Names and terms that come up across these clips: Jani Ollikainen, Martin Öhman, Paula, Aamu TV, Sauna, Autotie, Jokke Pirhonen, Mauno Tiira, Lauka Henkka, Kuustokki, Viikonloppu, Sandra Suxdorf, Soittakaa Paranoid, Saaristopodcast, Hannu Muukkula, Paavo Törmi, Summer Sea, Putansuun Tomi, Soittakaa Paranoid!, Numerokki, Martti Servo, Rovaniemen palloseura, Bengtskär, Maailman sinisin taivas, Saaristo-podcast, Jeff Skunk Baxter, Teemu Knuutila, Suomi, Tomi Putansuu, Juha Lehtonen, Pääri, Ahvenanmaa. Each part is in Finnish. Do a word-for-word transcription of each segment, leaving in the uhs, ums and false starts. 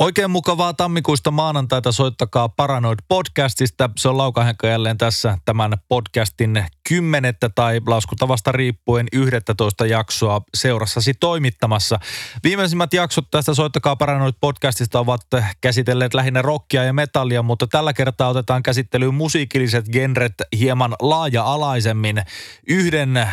Oikein mukavaa tammikuista maanantaita Soittakaa Paranoid-podcastista. Se on Lauka Henkka jälleen tässä tämän podcastin kymmenettä tai laskutavasta riippuen yhdettätoista jaksoa seurassasi toimittamassa. Viimeisimmät jaksot tästä Soittakaa Paranoid-podcastista ovat käsitelleet lähinnä rockia ja metallia, mutta tällä kertaa otetaan käsittelyyn musiikilliset genret hieman laaja-alaisemmin yhden ö,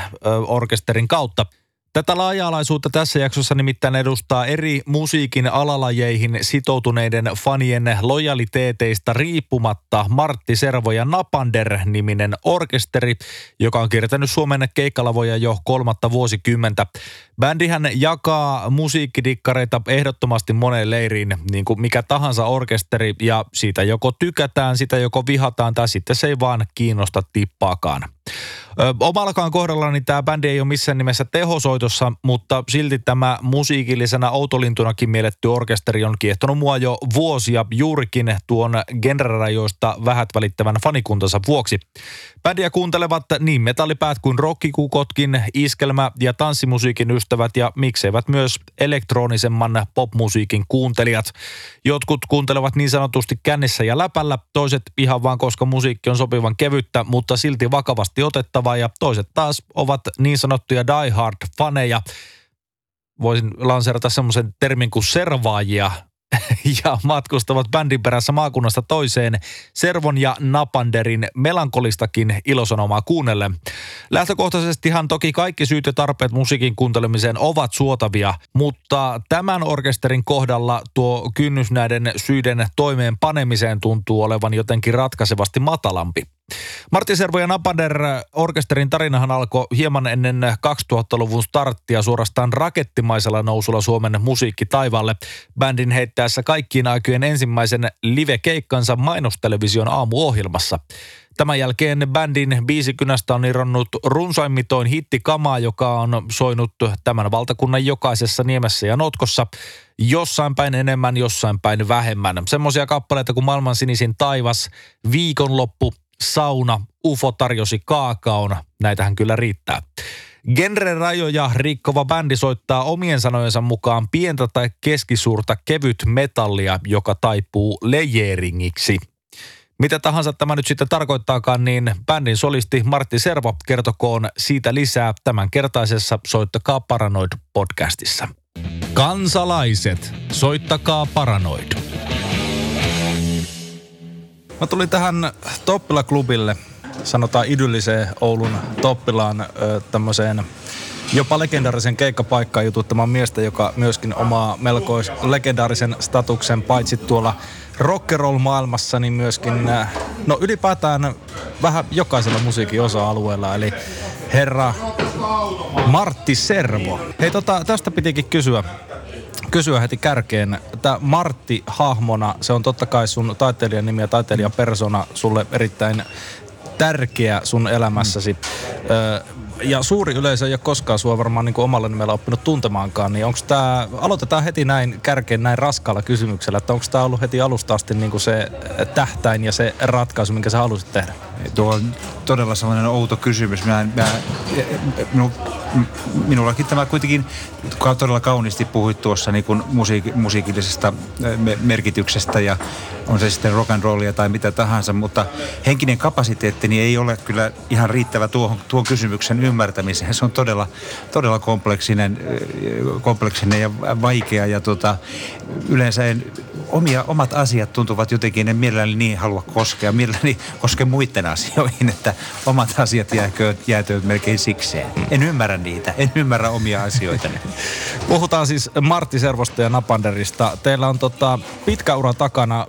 orkesterin kautta. Tätä laaja-alaisuutta tässä jaksossa nimittäin edustaa eri musiikin alalajeihin sitoutuneiden fanien lojaliteeteista riippumatta Martti Servo ja Napander-niminen orkesteri, joka on kiertänyt Suomen keikkalavoja jo kolmatta vuosikymmentä. Bändihän jakaa musiikkidikkareita ehdottomasti moneen leiriin, niin kuin mikä tahansa orkesteri, ja siitä joko tykätään, sitä joko vihataan, tai sitten se ei vaan kiinnosta tippaakaan. Omallakaan kohdallani niin tämä bändi ei ole missään nimessä tehosoitossa, mutta silti tämä musiikillisena outolintunakin mielletty orkesteri on kiehtonut mua jo vuosia juurikin tuon genrerajoista vähät välittävän fanikuntansa vuoksi. Bändiä kuuntelevat niin metallipäät kuin rockikukotkin, iskelmä- ja tanssimusiikin ystävät ja mikseivät myös elektronisemman popmusiikin kuuntelijat. Jotkut kuuntelevat niin sanotusti kännissä ja läpällä, toiset ihan vaan koska musiikki on sopivan kevyttä, mutta silti vakavasti otettavaa, ja toiset taas ovat niin sanottuja die hard faneja. Voisin lanseerata semmoisen termin kuin servaajia ja matkustavat bändin perässä maakunnasta toiseen Servon ja Napanderin melankolistakin ilosanomaa kuunnellen. Lähtökohtaisestihan toki kaikki syyt ja tarpeet musiikin kuuntelemiseen ovat suotavia, mutta tämän orkesterin kohdalla tuo kynnys näiden syiden toimeen panemiseen tuntuu olevan jotenkin ratkaisevasti matalampi. Martti Servo ja Napander-orkesterin tarinahan alkoi hieman ennen kaksituhattaluvun starttia suorastaan rakettimaisella nousulla Suomen musiikkitaivaalle. Bändin heittäessä kaikkiin aikojen ensimmäisen live-keikkansa mainostelevision aamuohjelmassa. Tämän jälkeen bändin biisikynästä on irronnut runsain mitoin hittikamaa, joka on soinut tämän valtakunnan jokaisessa niemessä ja notkossa. Jossain päin enemmän, jossain päin vähemmän. Semmoisia kappaleita kuin Maailman sinisin taivas, Viikonloppu, Sauna, U F O tarjosi kaakaon, näitähän kyllä riittää. Genrerajoja rikkova bändi soittaa omien sanojensa mukaan pientä tai keskisuurta kevyt metallia, joka taipuu lejeringiksi. Mitä tahansa tämä nyt sitten tarkoittaakaan, niin bändin solisti Martti Servo kertokoon siitä lisää tämänkertaisessa Soittakaa Paranoid-podcastissa. Kansalaiset, soittakaa Paranoid. Mä tulin tähän Toppila-klubille, sanotaan idylliseen Oulun Toppilaan, tämmöiseen jopa legendaarisen keikkapaikkaan jututtamaan miestä, joka myöskin omaa melkois legendaarisen statuksen paitsi tuolla rock'n'roll-maailmassa, niin myöskin, no ylipäätään vähän jokaisella musiikin osa-alueella, eli herra Martti Servo. Hei tota, tästä pitikin kysyä. Kysyä heti kärkeen. Tämä Martti hahmona, se on totta kai sun taiteilijan nimi ja taiteilijan persona, sulle erittäin tärkeä sun elämässäsi. Ö, ja suuri yleisö ei ole koskaan sua varmaan niin kuin omalla nimellä oppinut tuntemaankaan, niin onko tämä, aloitetaan heti näin kärkeen näin raskaalla kysymyksellä, että onko tämä ollut heti alusta asti niin kuin se tähtäin ja se ratkaisu, minkä sä halusit tehdä? Tuo on todella sellainen outo kysymys. Mä, mä, minu, minullakin tämä kuitenkin todella kauniisti puhuit tuossa niin kuin musiik- musiikillisesta me- merkityksestä ja on se sitten rock and rollia tai mitä tahansa, mutta henkinen kapasiteettini ei ole kyllä ihan riittävä tuohon, tuon kysymyksen ymmärtämiseen. Se on todella, todella kompleksinen, kompleksinen ja vaikea ja tota, yleensä en, omia, omat asiat tuntuvat jotenkin, en mielelläni niin halua koskea, mielelläni koske muitten asioihin, että omat asiat jääkööt, jäätööt melkein sikseen. En ymmärrä niitä, en ymmärrä omia asioita. Puhutaan siis Martti Servosta ja Napanderista. Teillä on tota pitkä ura takana.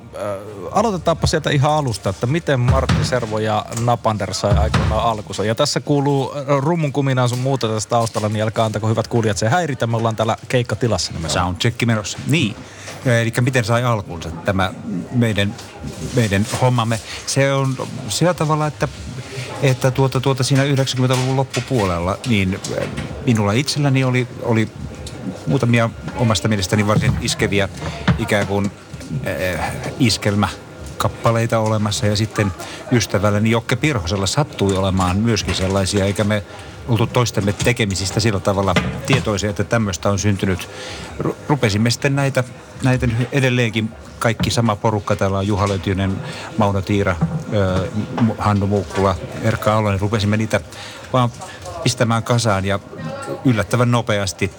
Aloitetaanpa sieltä ihan alusta, että miten Martti Servo ja Napander sai aikoinaan alkunsa. Ja tässä kuuluu rummun kuminaan sun muuta tässä taustalla, niin älkää antako hyvät kuulijat se häiritä. Me ollaan täällä keikkatilassa nimenomaan. Soundcheck menossa. Niin. Eli miten sai alkunsa tämä meidän, meidän hommamme. Se on sillä tavalla, että että tuota, tuota siinä yhdeksänkymmentäluvun loppupuolella niin minulla itselläni oli, oli muutamia omasta mielestäni varsin iskeviä ikään kuin äh, iskelmä. kappaleita olemassa ja sitten ystävälläni Jokke Pirhosella sattui olemaan myöskin sellaisia, eikä me oltu toistemme tekemisistä sillä tavalla tietoisia, että tämmöistä on syntynyt. Rupesimme sitten näitä, näitä edelleenkin kaikki sama porukka, täällä on Juha Lehtonen, Mauno Tiira, Hannu Muukkula, Erkka Aaltonen, rupesimme niitä vaan pistämään kasaan ja yllättävän nopeasti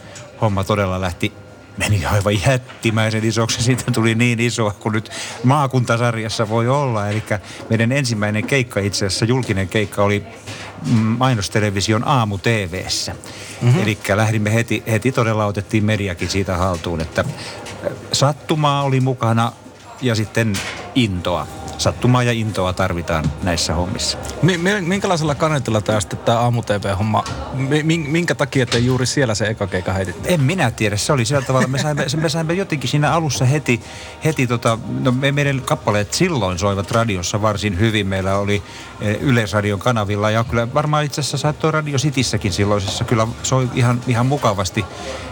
homma todella lähti. Meni aivan jättimäisen isoksi. Siitä tuli niin isoa kuin nyt maakuntasarjassa voi olla. Eli meidän ensimmäinen keikka itse asiassa, julkinen keikka, oli mainostelevision Aamu T V:ssä. Mm-hmm. Eli lähdimme heti, heti todella otettiin mediakin siitä haltuun, että sattumaa oli mukana ja sitten intoa. Sattumaa ja intoa tarvitaan näissä hommissa. Minkälaisella kanetilla tämä sitten tämä Aamu T V-homma, minkä takia te juuri siellä se eka keikka heititte? En minä tiedä, se oli sillä tavalla, me saimme, me saimme jotenkin siinä alussa heti, heti tota, no meidän kappaleet silloin soivat radiossa varsin hyvin, meillä oli Yleisradion kanavilla ja kyllä varmaan itse asiassa saattoi Radio Cityssäkin silloisessa, kyllä soi ihan, ihan mukavasti.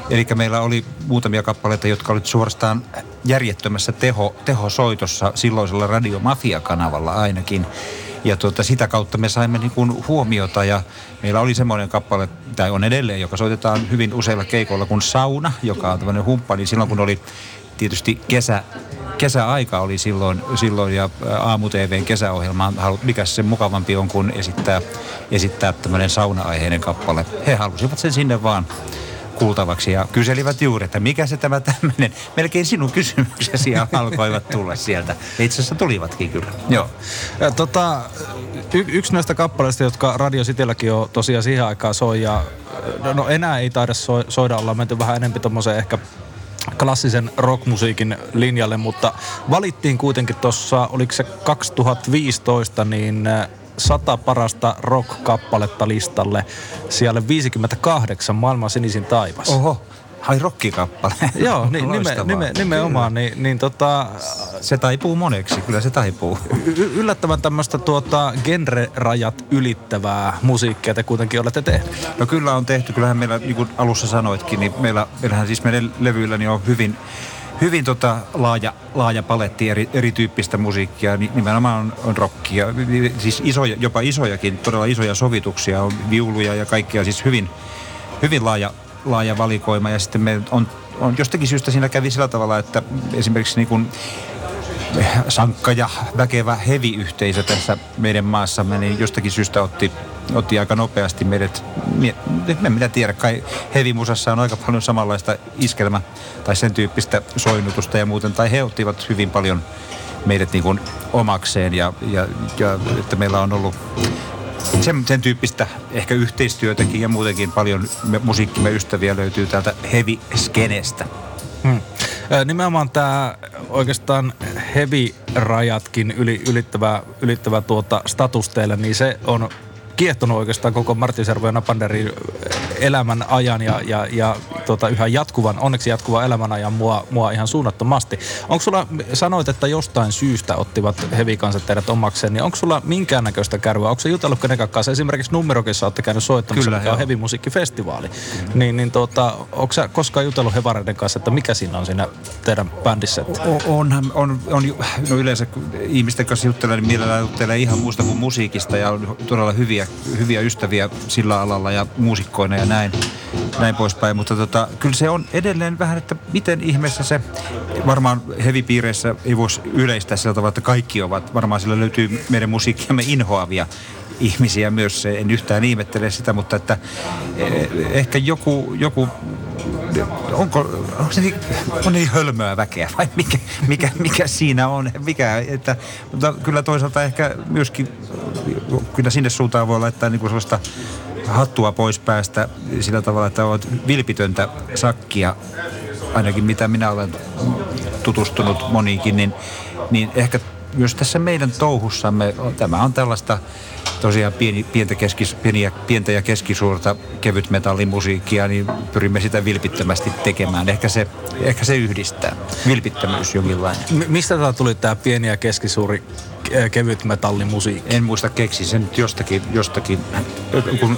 Eli meillä oli muutamia kappaleita, jotka olivat suorastaan järjettömässä teho, tehosoitossa silloisella radiomafiakanavalla ainakin. Ja tuota, sitä kautta me saimme niin kuin huomiota ja meillä oli semmoinen kappale, tai on edelleen, joka soitetaan hyvin useilla keikoilla kuin Sauna, joka on tämmöinen humppa, niin silloin kun oli tietysti kesä, kesäaika oli silloin, silloin ja Aamu T V:n kesäohjelmaan, mikä se mukavampi on kuin esittää, esittää tämmöinen sauna-aiheinen kappale. He halusivat sen sinne vaan kuultavaksi ja kyselivät juuri, että mikä se tämä tämmöinen, melkein sinun kysymyksesi alkoivat tulla sieltä. Itse asiassa tulivatkin kyllä. Joo. Ja tota, y- yksi näistä kappaleista, jotka Radio Cityläkin on tosiaan siihen aikaan soi ja no enää ei taida so- soida, ollaan menty vähän enempi tommoseen ehkä klassisen rockmusiikin linjalle, mutta valittiin kuitenkin tuossa, oliko se kaksituhattaviisitoista, niin sata parasta rock-kappaletta listalle. Siellä viisikymmentäkahdeksan, Maailman sinisin taivas. Oho, hai rock-kappale. Joo, niin, nime, nime, nimenomaan. Niin, niin tota, se taipuu moneksi, kyllä se taipuu. Y- yllättävän tämmöistä tuota, genre-rajat ylittävää musiikkia te kuitenkin olette tehneet. No kyllä on tehty. Kyllähän meillä, niin kuin alussa sanoitkin, niin meillä, meillähän siis meidän levyillä niin on hyvin... Hyvin tota laaja, laaja paletti eri, erityyppistä musiikkia, nimenomaan on rockia, siis isoja, jopa isojakin, todella isoja sovituksia, on viuluja ja kaikkea, siis hyvin, hyvin laaja, laaja valikoima. Ja sitten me on, on jostakin syystä siinä kävi sillä tavalla, että esimerkiksi niin kuin sankka ja väkevä heavy-yhteisö tässä meidän maassamme, niin jostakin syystä otti... otti aika nopeasti meidät, me minä tiedä, kai hevimusassa on aika paljon samanlaista iskelmä tai sen tyyppistä soinnutusta ja muuten, tai he ottivat hyvin paljon meidät niin kuin omakseen ja, ja, ja että meillä on ollut sen, sen tyyppistä ehkä yhteistyötäkin ja muutenkin paljon me, musiikkimme ystäviä löytyy täältä heavy-skenestä. Hmm. Nimenomaan tämä oikeastaan heavy-rajatkin yli, ylittävä, ylittävä tuota status teillä, niin se on kiehtonut oikeastaan koko Martti Servo ja Napanderin elämän ajan ja, ja, ja tota, yhä jatkuvan, onneksi jatkuvan elämän ajan mua, mua ihan suunnattomasti. Onko sulla, sanoit, että jostain syystä ottivat heavy-kansat teidät omakseen, niin onko sulla minkäännäköistä kärryä? Onko se jutellut kenen kanssa? Esimerkiksi Numerokissa olette käynyt soittamassa, mikä on heavy-musiikkifestivaali. Mm-hmm. Niin, niin tuota, onko sä koskaan jutellut hevareiden kanssa, että mikä siinä on siinä teidän bändissä? O- onhan, on, on, no yleensä ihmisten kanssa juttelee, niin mielellään juttelee ihan muusta kuin musiikista ja on todella hyviä hyviä ystäviä sillä alalla ja muusikkoina ja näin, näin poispäin. Mutta tota, kyllä se on edelleen vähän, että miten ihmeessä se, varmaan hevipiireissä ei voisi yleistää sillä tavalla, että kaikki ovat. Varmaan sillä löytyy meidän musiikkiamme inhoavia ihmisiä myös. En yhtään ihmettele sitä, mutta että ehkä joku... joku Onko, onko se niin, on niin hölmöä väkeä vai mikä, mikä, mikä siinä on? Mikä, että, mutta kyllä toisaalta ehkä myöskin, kyllä sinne suuntaan voi laittaa niin kuin sellaista hattua pois päästä sillä tavalla, että olet vilpitöntä sakkia, ainakin mitä minä olen tutustunut moniinkin, niin, niin ehkä myös tässä meidän touhussamme tämä on tällaista tosiaan pieni, pientä, keskis, pieniä, pientä ja keskisuurta kevytmetallimusiikkia, niin pyrimme sitä vilpittömästi tekemään. Ehkä se, ehkä se yhdistää. Vilpittömyys jonkinlainen. M- mistä tämä tuli tämä pieni ja keskisuuri kevytmetallimusiikki. En muista, keksi sen nyt jostakin, jostakin, kun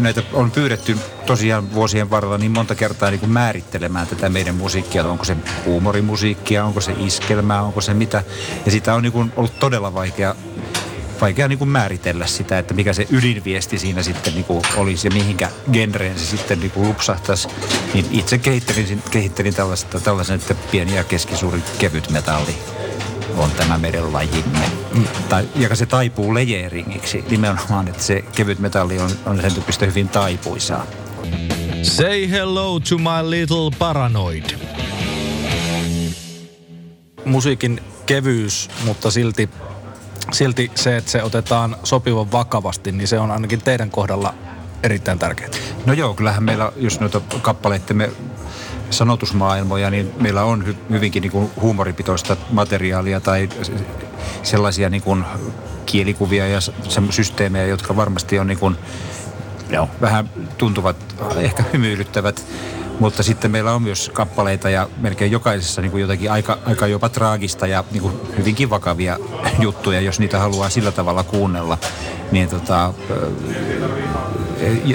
näitä on pyydetty tosiaan vuosien varrella niin monta kertaa niin kuin määrittelemään tätä meidän musiikkia. Onko se huumorimusiikkia, onko se iskelmää, onko se mitä. Ja sitä on niin kuin ollut todella vaikea, vaikea niin kuin määritellä sitä, että mikä se ydinviesti siinä sitten niin kuin olisi ja mihinkä genreen se sitten niin kuin lupsahtaisi. Niin itse kehittelin, kehittelin tällaista, tällaisen, että pieni ja keskisuuri kevytmetalli on tämä meidän lajimme. Mm. Tai, ja se taipuu lejeringiksi nimenomaan, että se kevytmetalli on, on sen tyyppistä hyvin taipuisaa. Say hello to my little paranoid. Musiikin kevyys, mutta silti, silti se, että se otetaan sopivan vakavasti, niin se on ainakin teidän kohdalla erittäin tärkeää. No joo, kyllähän meillä, jos noita kappaleittemme sanotusmaailmoja, niin meillä on hy- hyvinkin niin kuin huumoripitoista materiaalia tai sellaisia niin kuin kielikuvia ja systeemejä, jotka varmasti on niin kuin, no, vähän tuntuvat, ehkä hymyilyttävät, mutta sitten meillä on myös kappaleita ja melkein jokaisessa niin kuin jotakin aika, aika jopa traagista ja niin kuin hyvinkin vakavia juttuja, jos niitä haluaa sillä tavalla kuunnella, niin tota...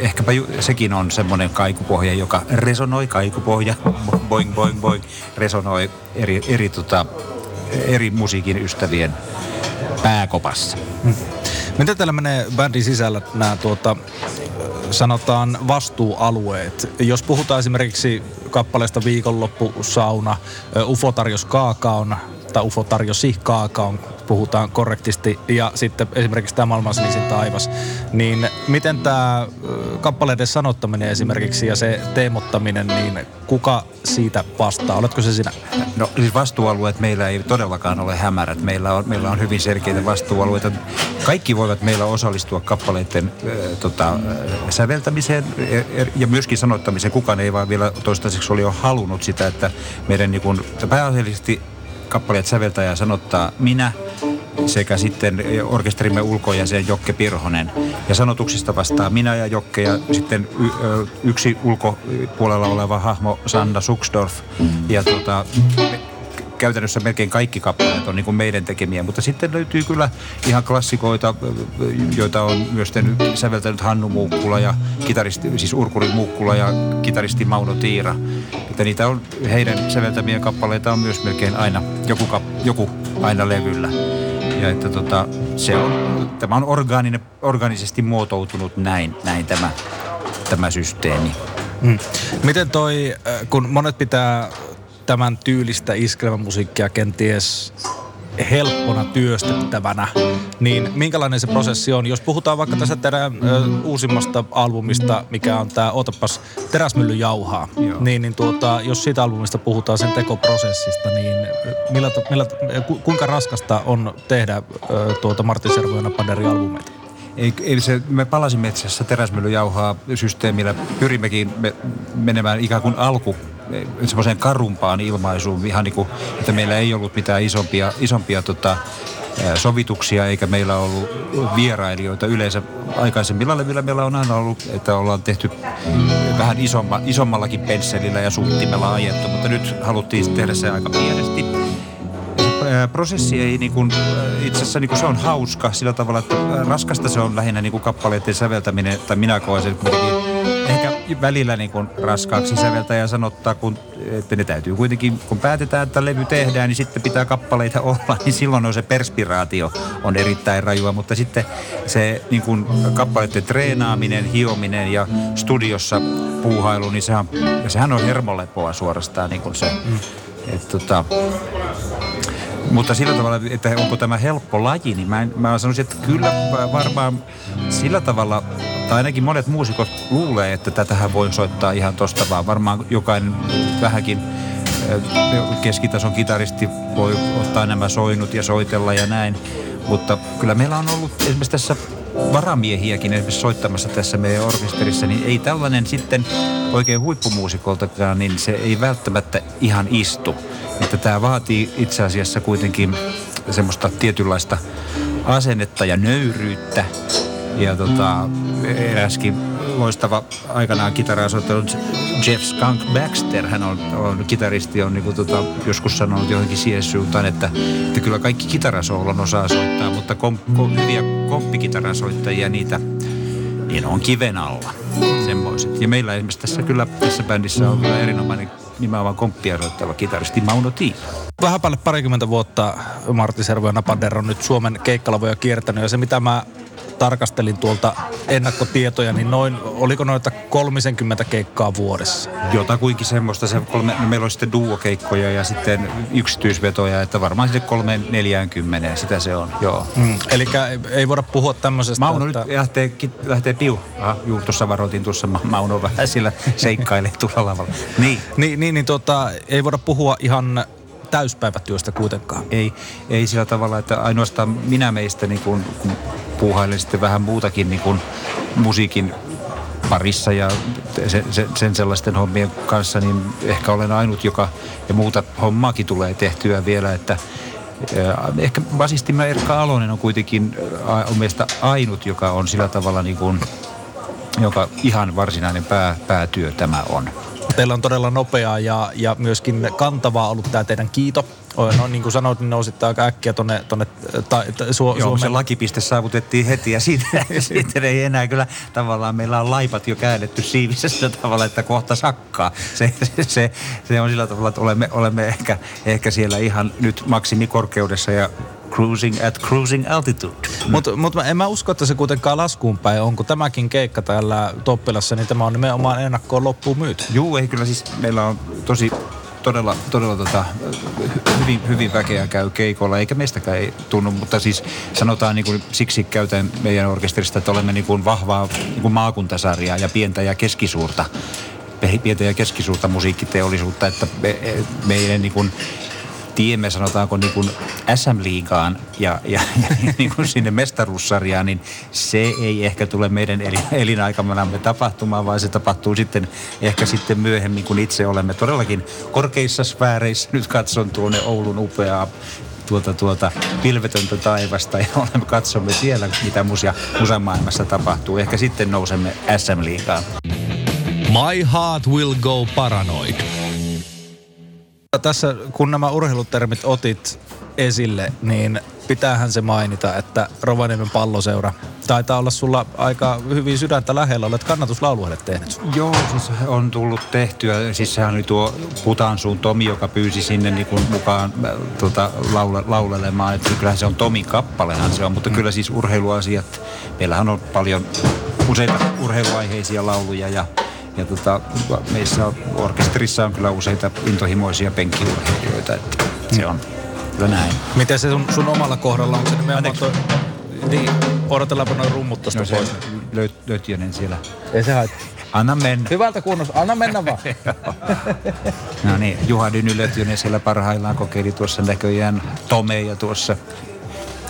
ehkäpä sekin on semmoinen kaikupohja, joka resonoi, kaikupohja, boing, boing, boing, resonoi eri, eri, tota, eri musiikin ystävien pääkopassa. Hmm. Miten täällä menee bändin sisällä nämä tuota, sanotaan vastuualueet? Jos puhutaan esimerkiksi kappaleesta Viikonloppu, Sauna, U F O tarjosi kaakaon, tai U F O tarjosi kaakaon, puhutaan korrektisti, ja sitten esimerkiksi tämä Maailman sinisin taivas, niin miten tämä kappaleiden sanottaminen esimerkiksi ja se teemottaminen, niin kuka siitä vastaa? Oletko se sinä? No siis vastuualueet meillä ei todellakaan ole hämärät. Meillä on, meillä on hyvin selkeitä vastuualueita. Kaikki voivat meillä osallistua kappaleiden äh, tota, äh, säveltämiseen äh, ja myöskin sanottamiseen. Kukaan ei vaan vielä toistaiseksi ole halunnut sitä, että meidän niin kun, pääasiallisesti kappaleet säveltää ja sanottaa minä sekä sitten orkesterimme ulkojäsen Jokke Pirhonen. Ja sanotuksista vastaa minä ja Jokke ja sitten y- yksi ulkopuolella oleva hahmo Sandra Suxdorf. Ja tota, me, käytännössä melkein kaikki kappaleet on niin kuin meidän tekemiä, mutta sitten löytyy kyllä ihan klassikoita, joita on myös säveltänyt Hannu Muukkula ja kitaristi, siis urkuri Muukkula ja kitaristi Mauno Tiira. Että niitä on, heidän säveltämien kappaleita on myös melkein aina, joku, kap, joku aina levyllä. Ja että tota, se on, tämä on orgaaninen, orgaanisesti muotoutunut näin, näin tämä, tämä systeemi. Hmm. Miten toi, kun monet pitää tämän tyylistä iskelmämusiikkia kenties helppona työstettävänä, niin minkälainen se prosessi on? Jos puhutaan vaikka tästä teidän ö, uusimmasta albumista, mikä on tämä Otapas Teräsmyllyn jauhaa, niin, niin tuota, jos siitä albumista puhutaan sen tekoprosessista, niin millä, millä, kuinka raskasta on tehdä ö, tuota Martti Servo ja Napanderin albumeita? Ei, ei se, me palasimme itse asiassa Teräsmyllyn jauhaa -systeemillä. Pyrimmekin me, menemään ikään kuin alku semmoiseen karumpaan ilmaisuun, ihan niin kuin, että meillä ei ollut mitään isompia, isompia tota, sovituksia, eikä meillä ollut vierailijoita yleensä aikaisemmilla levyillä. Meillä on aina ollut, että ollaan tehty vähän isomma, isommallakin pensselillä ja suuttimella ajettu, mutta nyt haluttiin tehdä se aika pienesti. Prosessi ei niin kuin, itse asiassa niin kuin se on hauska sillä tavalla, että raskasta se on lähinnä niin kuin kappaleiden säveltäminen, tai minä koen sen kuitenkin välillä niin kuin raskaaksi säveltäjä sanottaa, kun, että ne täytyy kuitenkin, kun päätetään, että levy tehdään, niin sitten pitää kappaleita olla, niin silloin on se perspiraatio on erittäin rajua, mutta sitten se niin kuin kappaleiden treenaaminen, hiominen ja studiossa puuhailu, niin sehän, sehän on hermolepoa suorastaan niin kuin se, mm. että tota... Mutta sillä tavalla, että onko tämä helppo laji, niin mä, en, mä sanoisin, että kyllä varmaan sillä tavalla, tai ainakin monet muusikot luulee, että tätähän voi soittaa ihan tosta vaan. Varmaan jokainen vähänkin keskitason kitaristi voi ottaa nämä soinut ja soitella ja näin. Mutta kyllä meillä on ollut esimerkiksi tässä varamiehiäkin esimerkiksi soittamassa tässä meidän orkesterissa, niin ei tällainen sitten oikein huippumuusikoltakaan, niin se ei välttämättä ihan istu. Että tämä vaatii itse asiassa kuitenkin semmoista tietynlaista asennetta ja nöyryyttä. Ja tota, eräskin loistava aikanaan kitaraa soittanut Jeff Skunk Baxter, hän on, on kitaristi, on niinku tota, joskus sanonut johonkin siihen suuntaan, että, että kyllä kaikki kitarasoolon osaa soittaa, mutta kom, kom, hyviä komppikitaran soittajia niitä niin on kiven alla. Semmoiset. Ja meillä esimerkiksi tässä, kyllä, tässä bändissä on kyllä erinomainen nimenomaan komppia soittava kitaristi Mauno Tiira. Vähän päälle parikymmentä vuotta Martti Servo ja Napander on nyt Suomen keikkalavoja kiertänyt, ja se mitä mä tarkastelin tuolta ennakkotietoja, niin noin, oliko noita kolmisenkymmentä keikkaa vuodessa? Jotakuinkin semmoista. Se kolme, meillä on sitten duokeikkoja ja sitten yksityisvetoja, että varmaan sitten kolmeen neljäänkymmeneen, sitä se on, joo. Mm. Elikkä ei voida puhua tämmöisestä. Mauno että... nyt lähtee, lähtee piu. Aha, juu, tuossa varoitin, tuossa Mauno vähän sillä seikkailee tuolla lavalla. Niin. Niin, niin, niin tota, ei voida puhua ihan... täyspäivätyöstä kuitenkaan. Ei, ei sillä tavalla, että ainoastaan minä meistä niin kun, kun puuhailen sitten vähän muutakin niin kun musiikin parissa ja sen, sen sellaisten hommien kanssa, niin ehkä olen ainut, joka ja muuta hommaakin tulee tehtyä vielä, että ehkä basistimme Erkka Aaltonen on kuitenkin on meistä ainut, joka on sillä tavalla niin kun, joka ihan varsinainen pää, päätyö tämä on. Teillä on todella nopeaa ja, ja myöskin kantavaa ollut tämä teidän kiito. No niin kuin sanoit, niin nousitte aika äkkiä tuonne Suomeen. Joo, se lakipiste saavutettiin heti ja siitä, siitä ei enää kyllä tavallaan, meillä on laipat jo käännetty siivissä sillä tavalla, että kohta sakkaa. Se, se, se on sillä tavalla, että olemme, olemme ehkä, ehkä siellä ihan nyt maksimikorkeudessa ja cruising at cruising altitude. Mm. Mutta mut en mä usko, että se kuitenkaan laskuun päin on, kun tämäkin keikka täällä Toppilassa, niin tämä on nimenomaan ennakkoon loppuun myyty. Juu, ei kyllä siis meillä on tosi... Todella, todella tota, hyvin, hyvin väkeä käy keikolla, eikä meistäkään ei tunnu, mutta siis sanotaan niin kuin, siksi käytän meidän orkesterista, että olemme niin kuin vahvaa niin kuin maakuntasarjaa ja pientä ja keskisuurta, pientä ja keskisuurta musiikkiteollisuutta, että me, meidän niin kuin tiemme, sanotaanko niin kuin S M-liigaan ja, ja, ja niin kuin sinne mestaruussarjaan, niin se ei ehkä tule meidän elinaikanamme tapahtumaan, vaan se tapahtuu sitten ehkä sitten myöhemmin, kun itse olemme todellakin korkeissa sfääreissä. Nyt katson tuonne Oulun upeaa tuota, tuota, pilvetöntä taivasta ja olemme, katsomme siellä, mitä musa, musamaailmassa tapahtuu. Ehkä sitten nousemme S M-liigaan. My heart will go paranoid. Tässä kun nämä urheilutermit otit esille, niin pitäähän se mainita, että Rovaniemen palloseura taitaa olla sulla aika hyvin sydäntä lähellä. Olet kannatuslaulueelle tehnyt. Joo, siis on tullut tehtyä. Siis sehän oli tuo Putansuun Tomi, joka pyysi sinne niin kuin mukaan äh, tota, laule, laulelemaan. Että kyllähän se on Tomin kappalehan se on, mutta mm. kyllä siis urheiluasiat. Meillähän on paljon useita urheiluaiheisia lauluja ja Ja tota, meissä on, orkesterissa on kyllä useita intohimoisia penkkiurheilijoita, että se on kyllä näin. Miten se sun, sun omalla kohdalla on se nimenomaan toi... Niin, odotellaanpa noin rummut tosta no, pois. Löyt, löytiönen siellä. Ei se haittaa. Anna mennä. Hyvältä kunnossa, anna mennä vaan. No niin, Juha Lehtonen siellä parhaillaan kokeili tuossa näköjään Tomeja tuossa.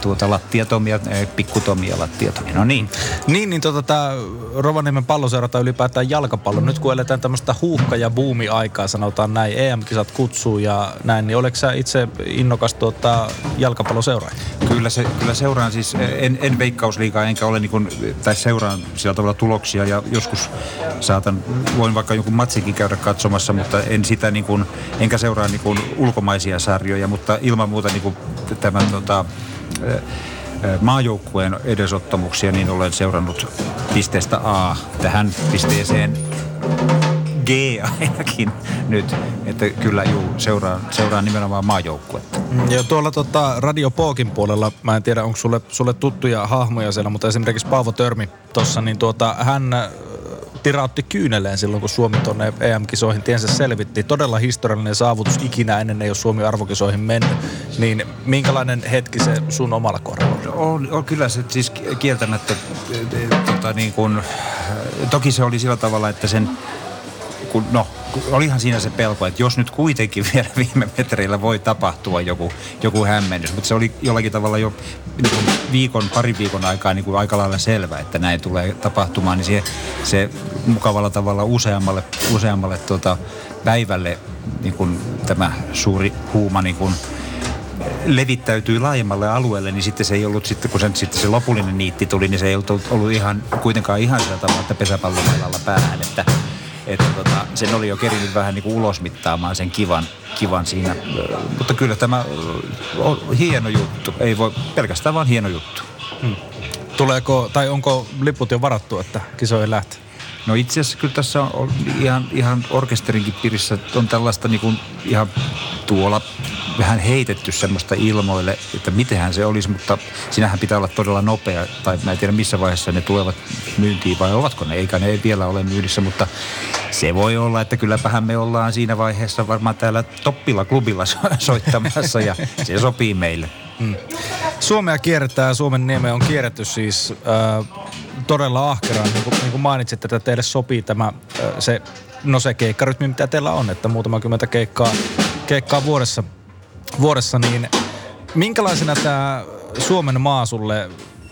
Tuota lattiatomia, eh, pikkutomia, lattiatomia, no niin. Niin, niin tota tää Rovaniemen palloseurata ylipäätään jalkapallo. Nyt kun eletään tämmöistä huuhka- ja buumi-aikaa, sanotaan näin, E M-kisat kutsuu ja näin, niin oletko sä itse innokas tuota jalkapalloseuraa? Kyllä, se, kyllä seuraan siis, en, en veikkausliigaa, enkä ole niin kuin, tai seuraan sillä tavalla tuloksia ja joskus saatan, voin vaikka jonkun matsikin käydä katsomassa, mutta en sitä niin kuin, enkä seuraa niin kuin ulkomaisia sarjoja, mutta ilman muuta niin kuin tämän tota... maajoukkueen edesottamuksia, niin olen seurannut pisteestä A tähän pisteeseen G ainakin nyt, että kyllä juu, seuraan, seuraan nimenomaan maajoukkuetta. Ja tuolla tota, Radio Pookin puolella, mä en tiedä onko sulle, sulle tuttuja hahmoja siellä, mutta esimerkiksi Paavo Törmi tossa, niin tuota, hän tirautti kyyneleen silloin, kun Suomi tuonne E M-kisoihin tiensä selvitti. Todella historiallinen saavutus, ikinä ennen ei ole Suomi arvokisoihin mennyt. Niin minkälainen hetki se sun omalla kohdalla on? On kyllä se siis kieltämättä, tota niin kuin, toki se oli sillä tavalla, että sen, kun, no, olihan siinä se pelko, että jos nyt kuitenkin vielä viime metreillä voi tapahtua joku, joku hämmennys, mutta se oli jollakin tavalla jo niin viikon, parin viikon aikaa niin kuin aika lailla selvä, että näin tulee tapahtumaan, niin se, se mukavalla tavalla useammalle, useammalle tuota, päivälle niin kuin tämä suuri huuma niin kuin levittäytyi laajemmalle alueelle, niin sitten se ei ollut, sitten kun sen, sitten se lopullinen niitti tuli, niin se ei ollut, ollut ihan, kuitenkaan ihan sillä tavalla, että pesäpallon lailla päähän, että että tota, sen oli jo kerinyt vähän niin kuin ulosmittaamaan sen kivan, kivan siinä. Mutta kyllä tämä on hieno juttu, ei voi pelkästään vaan hieno juttu. Hmm. Tuleeko, tai onko liput jo varattu, että kisoihin lähtee? No itse asiassa kyllä tässä on ihan, ihan orkesterinkin piirissä on tällaista niin kuin ihan tuolla vähän heitetty semmoista ilmoille, että mitenhän se olisi, mutta sinähän pitää olla todella nopea, tai mä en tiedä missä vaiheessa ne tulevat myyntiin vai ovatko ne, eikä ne ei vielä ole myynnissä, mutta se voi olla, että kylläpähän me ollaan siinä vaiheessa varmaan täällä Toppila-klubilla so- soittamassa ja se sopii meille. Mm. Suomea kierretään, Suomen niemeä on kierretty siis äh, todella ahkeraan. Niin kuin, niin kuin mainitsit, että teille sopii tämä äh, se, no se keikkarytmi, mitä teillä on, että muutama kymmentä keikkaa, keikkaa vuodessa, vuodessa, niin minkälaisena tämä Suomen maa sulle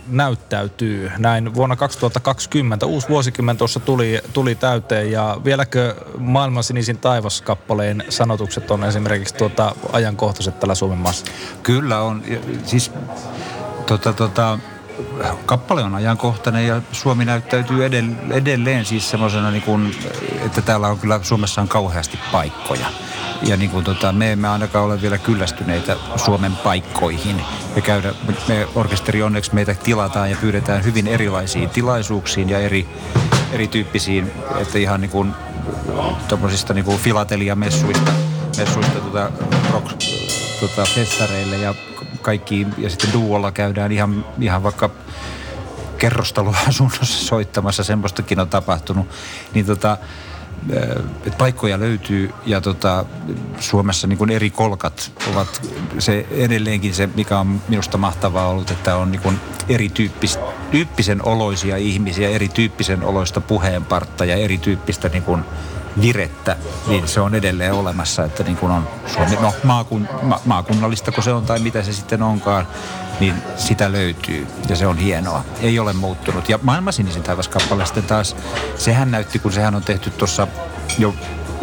näyttäytyy näin vuonna kaksituhattakaksikymmentä? Uusi vuosikymmen tuossa tuli, tuli täyteen ja vieläkö Maailman sinisin taivas -kappaleen sanotukset on esimerkiksi tuota ajankohtaiset tällä Suomen maassa? Kyllä on. Siis tota, tota, kappale on ajankohtainen ja Suomi näyttäytyy edelleen, edelleen siis semmoisena, niin kuin, että täällä on kyllä Suomessa on kauheasti paikkoja. Ja niin kuin tota, me emme ainakaan ole vielä kyllästyneitä Suomen paikkoihin. Me, käydä, me orkesteri onneksi meitä tilataan ja pyydetään hyvin erilaisiin tilaisuuksiin ja eri, erityyppisiin, että ihan niin kuin tommosista niin kuin filateliamessuista messuista tota, rock, tota, festareille ja kaikkiin. Ja sitten duolla käydään ihan, ihan vaikka kerrostaloasunnossa soittamassa, semmoistakin on tapahtunut. Niin tota... että paikkoja löytyy ja tota, Suomessa niin kuin eri kolkat ovat se edelleenkin se, mikä on minusta mahtavaa ollut, että on niin kuin erityyppisen oloisia ihmisiä, erityyppisen oloista puheenpartta ja erityyppistä niin kuin virettä, niin se on edelleen olemassa, että niin kuin on Suomi, no maakun, ma, maakunnallista, kun se on tai mitä se sitten onkaan, niin sitä löytyy ja se on hienoa. Ei ole muuttunut. Ja Maailman sinisin taivas -kappale sitten taas, sehän näytti, kun sehän on tehty tuossa jo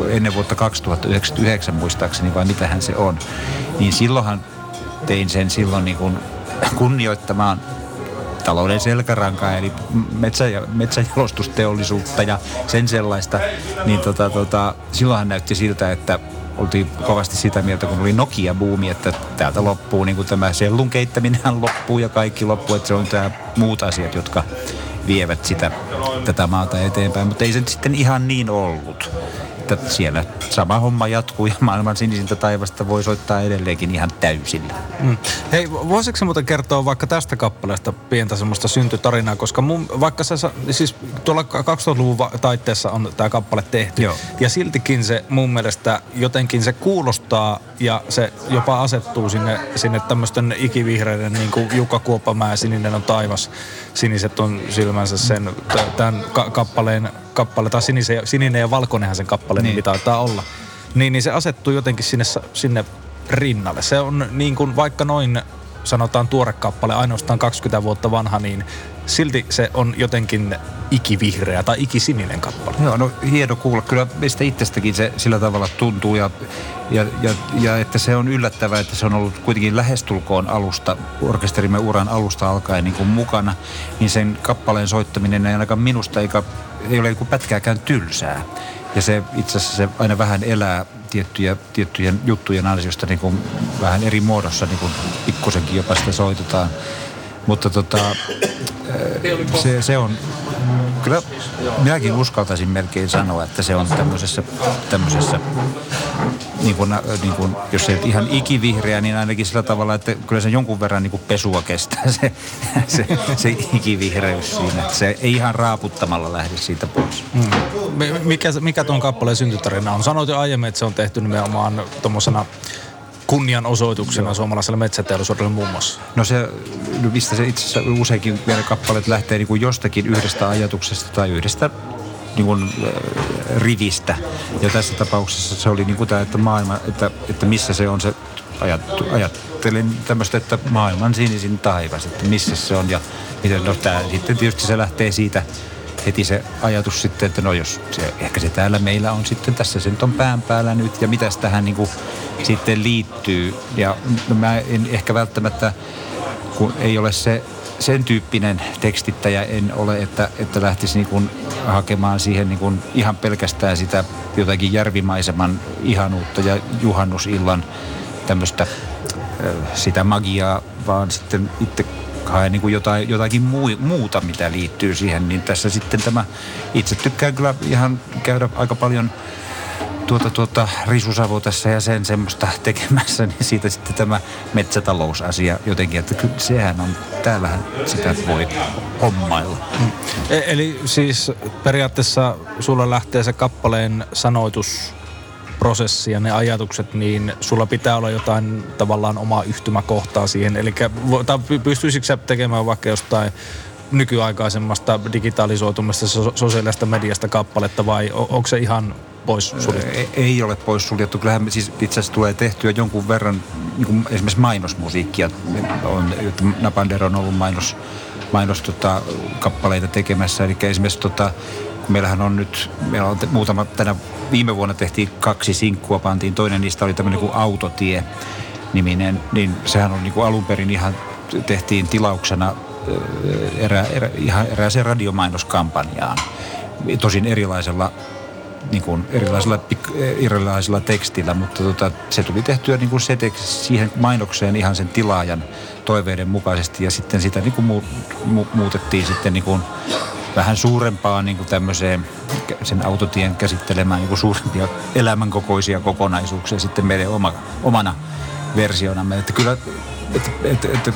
ennen vuotta kaksituhattayhdeksän muistaakseni, vai mitähän se on, niin silloinhan tein sen silloin niin kuin kunnioittamaan talouden selkärankaa, eli metsä- ja metsäjalostusteollisuutta ja sen sellaista, niin tota, tota, silloinhan näytti siltä, että oltiin kovasti sitä mieltä, kun oli Nokia-buumi, että täältä loppuu, niin kuin tämä sellun keittäminen loppuu ja kaikki loppuu, että se on tämä muut asiat, jotka vievät sitä, tätä maata eteenpäin, mutta ei se sitten ihan niin ollut. Että siellä sama homma jatkuu ja Maailman sinisintä taivasta voi soittaa edelleenkin ihan täysillä. Mm. Hei, voisitko sä muuten kertoa vaikka tästä kappaleesta pientä semmoista syntytarinaa, koska mun, vaikka sä, siis tuolla kaksituhattaluvun taitteessa on tämä kappale tehty. Joo. Ja siltikin se mun mielestä jotenkin se kuulostaa ja se jopa asettuu sinne, sinne tämmöisten ikivihreiden niin kuin Jukka Kuoppamäen Sininen on taivas, siniset on silmänsä sen, tämän ka- kappaleen kappale, tai sinise, sininen ja valkoinenhan sen kappale, niin taitaa olla. Niin, niin se asettuu jotenkin sinne, sinne rinnalle. Se on niin kuin vaikka noin, sanotaan tuore kappale, ainoastaan kaksikymmentä vuotta vanha, niin silti se on jotenkin ikivihreä tai ikisininen kappale. Joo, no hieno kuulla. Kyllä meistä itsestäkin se sillä tavalla tuntuu ja, ja, ja, ja että se on yllättävää, että se on ollut kuitenkin lähestulkoon alusta, orkesterimme uran alusta alkaen niin kuin mukana, niin sen kappaleen soittaminen ei ainakaan minusta eikä ei ole kuin pätkääkään tylsää. Ja se itse asiassa se aina vähän elää tiettyjä, tiettyjen juttujen ansiosta niin kuin vähän eri muodossa, niin kuin pikkusenkin jopa sitä soitetaan. Mutta tota, se, se on, kyllä minäkin uskaltaisin melkein sanoa, että se on tämmöisessä, tämmöisessä niin kuin, niin kuin, jos se ei ihan ikivihreä, niin ainakin sillä tavalla, että kyllä se jonkun verran niin kuin pesua kestää se, se, se ikivihreys siinä. Että se ei ihan raaputtamalla lähde siitä pois. Mm. Mikä, mikä tuon kappaleen syntytarina on? Sanoit jo aiemmin, että se on tehty nimenomaan tuommoisena kunnianosoituksena Joo. suomalaiselle metsäteollisuudelle muun muassa. No se, mistä se itse asiassa useinkin meidän kappaleet lähtee niin kuin jostakin yhdestä ajatuksesta tai yhdestä niin kuin, äh, rivistä. Ja tässä tapauksessa se oli niin kuin tämä, että maailma, että, että missä se on se, ajattu, ajattelin tämmöistä, että maailman sinisin taivas, että missä se on ja miten, no tää, sitten tietysti se lähtee siitä heti se ajatus sitten, että no jos se, ehkä se täällä meillä on sitten, tässä se nyt on pään päällä nyt ja mitäs tähän niin kuin sitten liittyy. Ja mä en ehkä välttämättä, kun ei ole se sen tyyppinen tekstittäjä en ole, että, että lähtisi niin kuin hakemaan siihen niin kuin ihan pelkästään sitä jotakin järvimaiseman ihanuutta ja juhannusillan tämmöistä sitä magiaa, vaan sitten itse haen niin kuin jotain, jotakin muuta, mitä liittyy siihen. Niin tässä sitten tämä, itse tykkään kyllä ihan käydä aika paljon tuota, tuota, risusavua tässä ja sen semmoista tekemässä, niin siitä sitten tämä metsätalousasia jotenkin, että kyllä sehän on, täällähän sitä voi hommailla. Eli siis periaatteessa sulla lähtee se kappaleen sanoitusprosessi ja ne ajatukset, niin sulla pitää olla jotain tavallaan omaa yhtymäkohtaa siihen. Eli pystyisikö sä tekemään vaikka jostain nykyaikaisemmasta digitalisoitumista sosiaalista mediasta kappaletta vai onko se ihan poissuljettu? Ei, ei ole poissuljettu. Kyllähän siis itse asiassa tulee tehtyä jonkun verran niin esimerkiksi mainosmusiikkia. On, Napander on ollut mainos, mainos tota, kappaleita tekemässä. Eli esimerkiksi tota, kun meillähän on nyt, meillä on muutama, tänä viime vuonna tehtiin kaksi sinkkua, pantiin toinen niistä oli tämmöinen kuin Autotie niminen, niin sehän on niin kuin alun perin ihan tehtiin tilauksena erä, erä, ihan erääseen radiomainoskampanjaan. Tosin erilaisella niin kuin erilaisilla, erilaisilla tekstillä, mutta tota, se tuli tehtyä niin kuin se teksti siihen mainokseen ihan sen tilaajan toiveiden mukaisesti ja sitten sitä niin kuin mu, mu, muutettiin sitten niin kuin vähän suurempaan niin kuin tämmöiseen sen Autotien käsittelemään niin kuin suurempia elämänkokoisia kokonaisuuksia sitten meidän oma, omana versionamme. Että kyllä, että, että, että,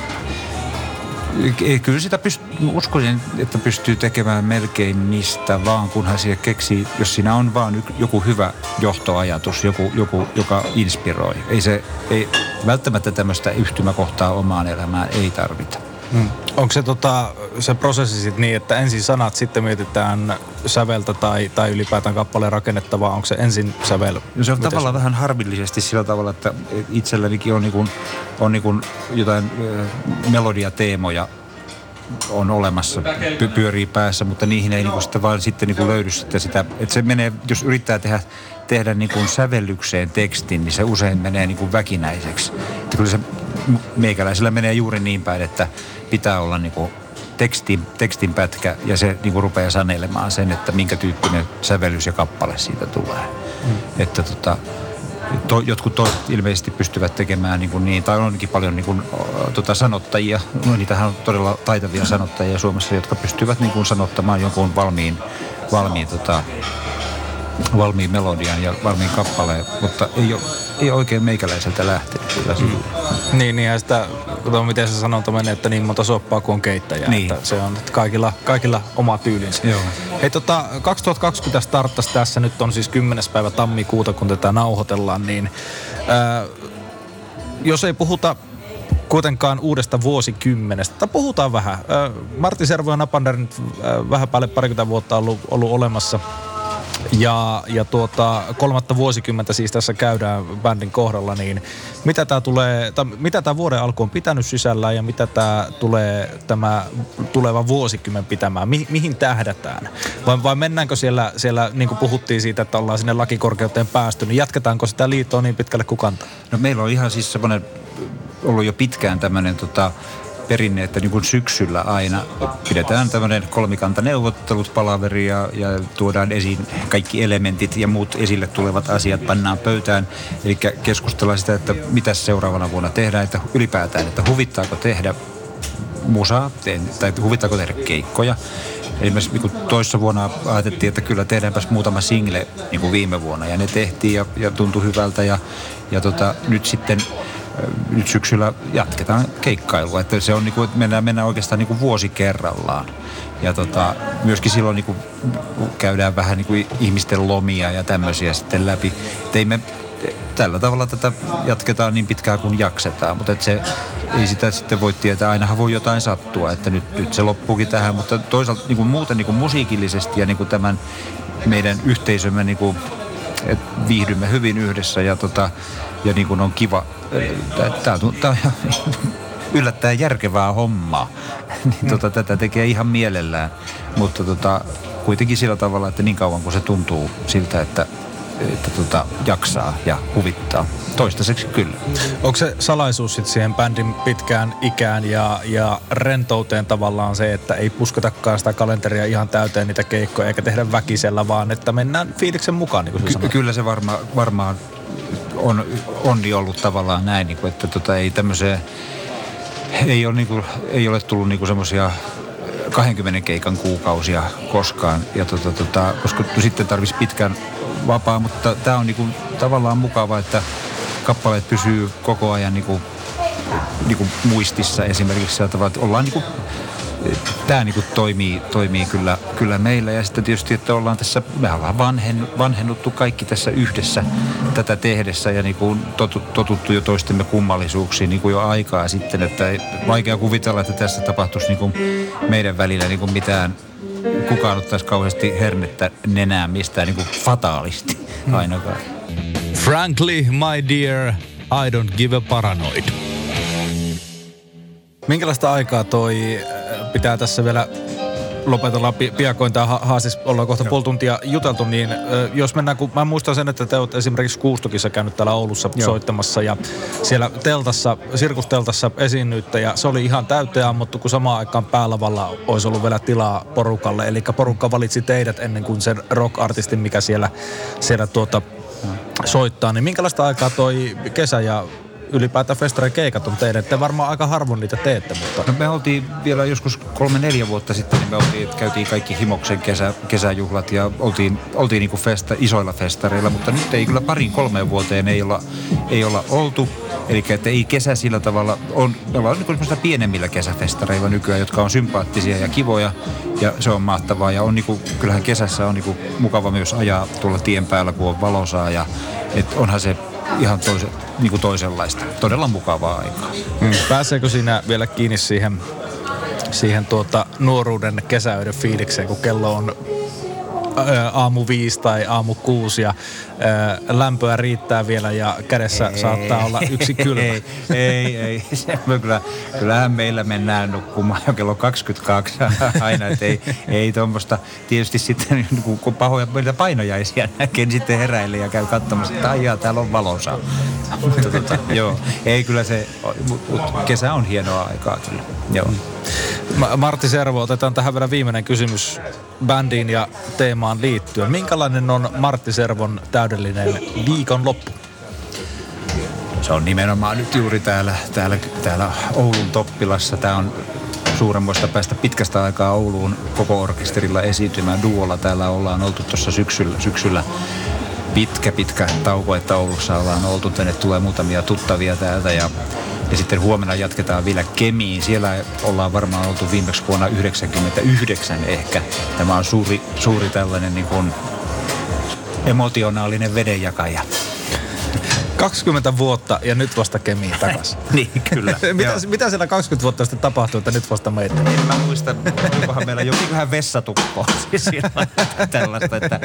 kyllä sitä pyst- uskoisin, että pystyy tekemään melkein mistä vaan, kunhan siihen keksii, jos siinä on vaan joku hyvä johtoajatus, joku, joku joka inspiroi. Ei se, ei, välttämättä tämmöistä yhtymäkohtaa omaan elämään ei tarvita. Hmm. Onko se, tota, se prosessi sitten niin, että ensin sanat, sitten mietitään säveltä tai, tai ylipäätään kappaleen rakennettavaa, onko se ensin sävel? No se on Miten tavallaan se? Vähän harmillisesti sillä tavalla, että itsellänikin on, niinku, on niinku jotain melodiateemoja on olemassa, py, pyörii päässä, mutta niihin ei niinku sitä vaan sitten niinku löydy sitä, sitä. Että se menee, jos yrittää tehdä, tehdä niinku sävellykseen tekstin, niin se usein menee niinku väkinäiseksi. Että kyllä se meikäläisillä menee juuri niin päin, että pitää olla niinku tekstin, tekstin pätkä ja se niinku rupeaa sanelemaan sen, että minkä tyyppinen sävellys ja kappale siitä tulee. Mm. Että tota, to, jotkut toiset ilmeisesti pystyvät tekemään niinku niin, tai onkin paljon niinku, tota, sanottajia, no, niitähän on todella taitavia sanottajia Suomessa, jotka pystyvät niinku sanottamaan jonkun valmiin, valmiin, tota, valmiin melodian ja valmiin kappaleen, mutta ei ole, ei ole oikein meikäläiseltä lähtenyt kyllä mm. Niin, niinhän sitä, miten se sanonta menee, että niin monta soppaa kuin on keittäjää. Niin. Että se on, että kaikilla, kaikilla oma tyylinsä. Joo. Hei tota, kaksituhattakaksikymmentä starttasi tässä, nyt on siis kymmenes päivä tammikuuta, kun tätä nauhoitellaan, niin ää, jos ei puhuta kuitenkaan uudesta vuosikymmenestä, puhutaan vähän. Ää, Martti Servo ja Napander nyt ää, vähän päälle parikymmentä vuotta ollut, ollut olemassa. Ja, ja tuota, kolmatta vuosikymmentä siis tässä käydään bändin kohdalla, niin mitä tämä tulee, tai mitä tämä vuoden alku on pitänyt sisällään ja mitä tämä tulee, tämä tuleva vuosikymmen pitämään, Mi, mihin tähdätään? Vai, vai mennäänkö siellä, siellä, niin kuin puhuttiin siitä, että ollaan sinne lakikorkeuteen päästy, niin jatketaanko sitä liitoa niin pitkälle kuin kantaa? No meillä on ihan siis semmoinen, ollut jo pitkään tämmöinen tota, perinne, että niin kuin syksyllä aina pidetään tämmöinen kolmikantaneuvottelut, palaveri ja, ja tuodaan esiin kaikki elementit ja muut esille tulevat asiat pannaan pöytään. Eli keskustellaan sitä, että mitä seuraavana vuonna tehdään, että ylipäätään, että huvittaako tehdä musaa tai huvittaako tehdä keikkoja. Eli me niin kuin toissa vuonna ajateltiin, että kyllä tehdäänpäs muutama single niin kuin viime vuonna ja ne tehtiin ja, ja tuntui hyvältä ja, ja tota, nyt sitten Nyt syksyllä jatketaan keikkailua, että se on niin kuin, että mennään, mennään oikeastaan niin kuin vuosi kerrallaan. Ja tota, myöskin silloin niin kuin käydään vähän niin kuin ihmisten lomia ja tämmöisiä sitten läpi. Teimme tällä tavalla tätä jatketaan niin pitkään kuin jaksetaan, mutta et se, ei sitä sitten voi tietää. Ainahan voi jotain sattua, että nyt, nyt se loppuukin tähän, mutta toisaalta niin kuin muuten niin kuin musiikillisesti ja niin kuin tämän meidän yhteisömme niin kuin, että viihdymme hyvin yhdessä ja, tota, ja niin kuin on kiva. Tämä on, on yllättäen järkevää hommaa. Niin, tota, tätä tekee ihan mielellään, mutta tota, kuitenkin sillä tavalla, että niin kauan kun se tuntuu siltä, että että tota, jaksaa ja huvittaa. Toistaiseksi kyllä. Onko se salaisuus sitten siihen bändin pitkään ikään ja, ja rentouteen tavallaan se, että ei pusketakaan sitä kalenteria ihan täyteen niitä keikkoja eikä tehdä väkisellä, vaan että mennään fiiliksen mukaan, niin kuin sä Ky- Kyllä se varma, varmaan on onni ollut tavallaan näin, niin kuin, että tota, ei tämmöiseen, ei ole, niin kuin, ei ole tullut niin semmoisia kaksikymmentä keikan kuukausia koskaan, ja tota, tota, koska sitten tarvisi pitkään vapaa, mutta tämä on niinku tavallaan mukava, että kappaleet pysyy koko ajan niinku, niinku muistissa esimerkiksi. Että ollaan niinku, tämä niinku toimii, toimii kyllä, kyllä meillä, ja sitten tietysti, että ollaan tässä, me ollaan vanhen, vanhennuttu kaikki tässä yhdessä tätä tehdessä ja niinku totu, totuttu jo toistemme kummallisuuksiin niinku jo aikaa sitten, että vaikea kuvitella, että tässä tapahtuisi niinku meidän välillä niinku mitään. Kukaan ottaisi kauheasti hernettä nenään mistään niin kuin fataalisti ainakaan. Frankly, my dear, I don't give a paranoid. Minkälaista aikaa toi pitää tässä vielä lopetella piakoin? Tämä ha- siis ollaan kohta puoli tuntia juteltu, niin jos mennään, kun mä muistan sen, että te oot esimerkiksi Kuustokissa käynyt täällä Oulussa Joo. soittamassa ja siellä teltassa, sirkusteltassa esiinnyitte ja se oli ihan täyteen ammuttu, kun samaan aikaan päälavalla olisi ollut vielä tilaa porukalle. Eli porukka valitsi teidät ennen kuin sen rock-artistin, mikä siellä, siellä tuota soittaa. Niin minkälaista aikaa toi kesä ja ylipäätään festari keikat on teidän? Te varmaan aika harvoin niitä teette, mutta... No me oltiin vielä joskus kolme, neljä vuotta sitten, niin me oltiin, että käytiin kaikki Himoksen kesä, kesäjuhlat ja oltiin, oltiin niinku festa, isoilla festareilla, mutta nyt ei kyllä parin kolmeen vuoteen ei olla, ei olla oltu. Eli että ei kesä sillä tavalla, on, me ollaan niinku semmoista pienemmillä kesäfestareilla nykyään, jotka on sympaattisia ja kivoja ja se on mahtavaa ja on niinku, kyllähän kesässä on niinku mukava myös ajaa tuolla tien päällä, kun on valosaa ja et onhan se ihan toise, niin kuin toisenlaista. Todella mukavaa aikaa. Mm. Pääseekö siinä vielä kiinni siihen, siihen tuota nuoruuden kesäyöiden fiilikseen, kun kello on aamu viisi tai aamu kuusi ja ää, lämpöä riittää vielä ja kädessä ei, saattaa olla yksi kylmä. Ei, ei, ei. Se, kyllä, kyllähän meillä mennään nukkumaan jo kello kaksikymmentäkaksi aina, että ei, ei tuommoista. Tietysti sitten kun pahoja painojaisia näkee, niin sitten heräilee ja käy katsomassa, että aijaa, täällä on valosaa. Tota, joo, ei kyllä se, mut, mut kesä on hienoa aikaa kyllä, joo. Martti Servo, otetaan tähän vielä viimeinen kysymys bändiin ja teemaan liittyen. Minkälainen on Martti Servon täydellinen viikonloppu? Se on nimenomaan nyt juuri täällä, täällä, täällä Oulun Toppilassa. Tämä on suuremmoista päästä pitkästä aikaa Ouluun koko orkesterilla esiintymään duolla. Täällä ollaan oltu tuossa syksyllä, syksyllä pitkä, pitkä tauko, että Oulussa ollaan oltu. Tänne tulee muutamia tuttavia täältä ja... Ja sitten huomenna jatketaan vielä Kemiin. Siellä ollaan varmaan oltu viimeksi vuonna yhdeksänkymmentäyhdeksän ehkä. Tämä on suuri, suuri tällainen niin kuin emotionaalinen vedenjakaja. kaksikymmentä vuotta ja nyt vasta Kemiin takaisin. Niin, kyllä. mitä, mitä siellä kaksikymmentä vuotta sitten tapahtui, että nyt vasta meitä? En mä muista, onkohan meillä jokinkohan vessatukko sillä tällaista, että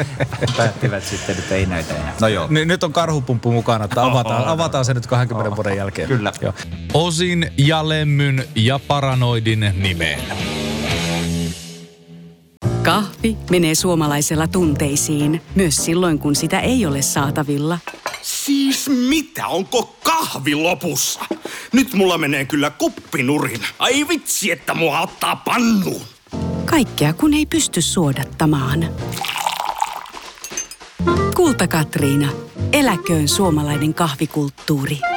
päättivät sitten, että ei näytä enää. No joo. N- nyt on karhupumppu mukana, että avataan, avataan se nyt kaksikymmentä Oho. vuoden jälkeen. Kyllä. Joo. Osin ja Lemmyn ja Paranoidin nimeen. Kahvi menee suomalaisella tunteisiin, myös silloin kun sitä ei ole saatavilla. Siis mitä? Onko kahvi lopussa? Nyt mulla menee kyllä kuppinurin. Ai vitsi, että mua ottaa pannuun. Kaikkea kun ei pysty suodattamaan. Kulta Katriina. Eläköön suomalainen kahvikulttuuri.